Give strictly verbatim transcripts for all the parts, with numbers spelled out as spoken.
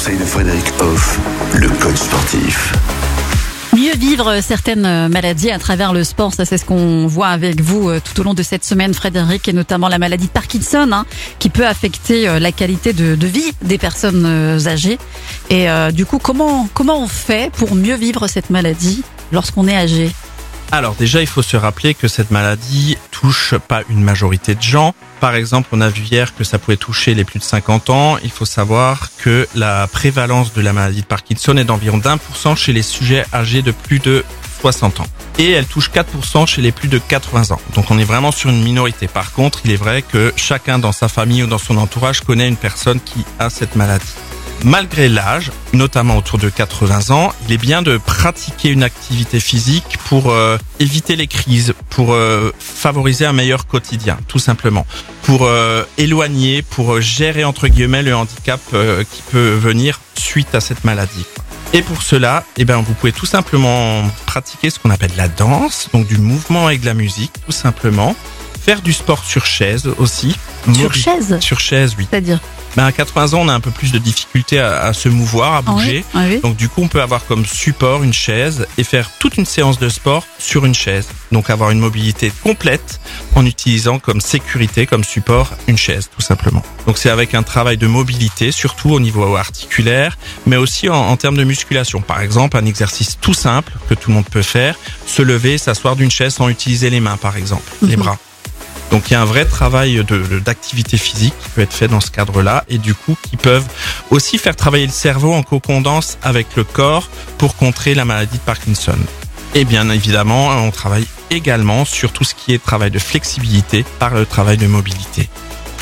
conseils de Frédéric Hoff, le coach sportif. Mieux vivre certaines maladies à travers le sport, ça c'est ce qu'on voit avec vous tout au long de cette semaine, Frédéric, et notamment la maladie de Parkinson, hein, qui peut affecter la qualité de, de vie des personnes âgées. Et euh, du coup, comment, comment on fait pour mieux vivre cette maladie lorsqu'on est âgé ? Alors déjà, il faut se rappeler que cette maladie touche pas une majorité de gens. Par exemple, on a vu hier que ça pouvait toucher les plus de cinquante ans. Il faut savoir que la prévalence de la maladie de Parkinson est d'environ d'un pour cent chez les sujets âgés de plus de soixante ans. Et elle touche quatre pour cent chez les plus de quatre-vingts ans. Donc on est vraiment sur une minorité. Par contre, il est vrai que chacun dans sa famille ou dans son entourage connaît une personne qui a cette maladie. Malgré l'âge, notamment autour de quatre-vingts ans, il est bien de pratiquer une activité physique pour euh, éviter les crises, pour euh, favoriser un meilleur quotidien, tout simplement. Pour euh, éloigner, pour gérer entre guillemets le handicap euh, qui peut venir suite à cette maladie. Et pour cela, eh ben, vous pouvez tout simplement pratiquer ce qu'on appelle la danse, donc du mouvement avec de la musique, tout simplement. Faire du sport sur chaise aussi. Sur chaise ? Sur chaise, oui. C'est-à-dire ? Ben à quatre-vingts ans, on a un peu plus de difficulté à, à se mouvoir, à bouger. Ah oui, ah oui. Donc du coup, on peut avoir comme support une chaise et faire toute une séance de sport sur une chaise. Donc avoir une mobilité complète en utilisant comme sécurité, comme support, une chaise tout simplement. Donc c'est avec un travail de mobilité, surtout au niveau articulaire, mais aussi en, en termes de musculation. Par exemple, un exercice tout simple que tout le monde peut faire, se lever, s'asseoir d'une chaise sans utiliser les mains par exemple, mmh. les bras. Donc il y a un vrai travail de, d'activité physique qui peut être fait dans ce cadre-là et du coup qui peuvent aussi faire travailler le cerveau en cocondance avec le corps pour contrer la maladie de Parkinson. Et bien évidemment, on travaille également sur tout ce qui est travail de flexibilité par le travail de mobilité.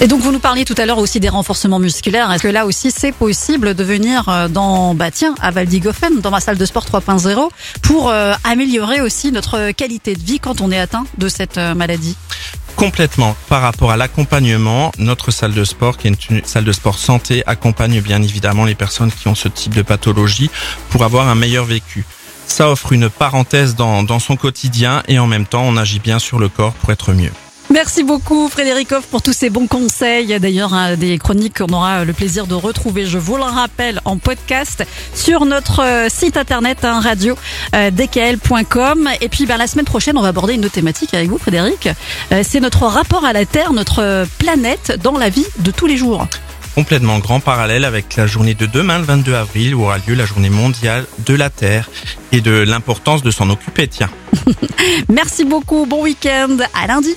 Et donc vous nous parliez tout à l'heure aussi des renforcements musculaires. Est-ce que là aussi c'est possible de venir dans, bah tiens, à Valdigofen, dans ma salle de sport trois point zéro, pour euh, améliorer aussi notre qualité de vie quand on est atteint de cette maladie ? Complètement. Par rapport à l'accompagnement, notre salle de sport, qui est une salle de sport santé, accompagne bien évidemment les personnes qui ont ce type de pathologie pour avoir un meilleur vécu. Ça offre une parenthèse dans, dans son quotidien et en même temps, on agit bien sur le corps pour être mieux. Merci beaucoup Frédéric Hoff pour tous ces bons conseils. D'ailleurs, des chroniques qu'on aura le plaisir de retrouver, je vous le rappelle, en podcast sur notre site internet hein, radio euh, d k l point com. Et puis ben, la semaine prochaine, on va aborder une autre thématique avec vous Frédéric. Euh, c'est notre rapport à la Terre, notre planète dans la vie de tous les jours. Complètement, grand parallèle avec la journée de demain, le vingt-deux avril, où aura lieu la journée mondiale de la Terre et de l'importance de s'en occuper, tiens. Merci beaucoup, bon week-end, à lundi.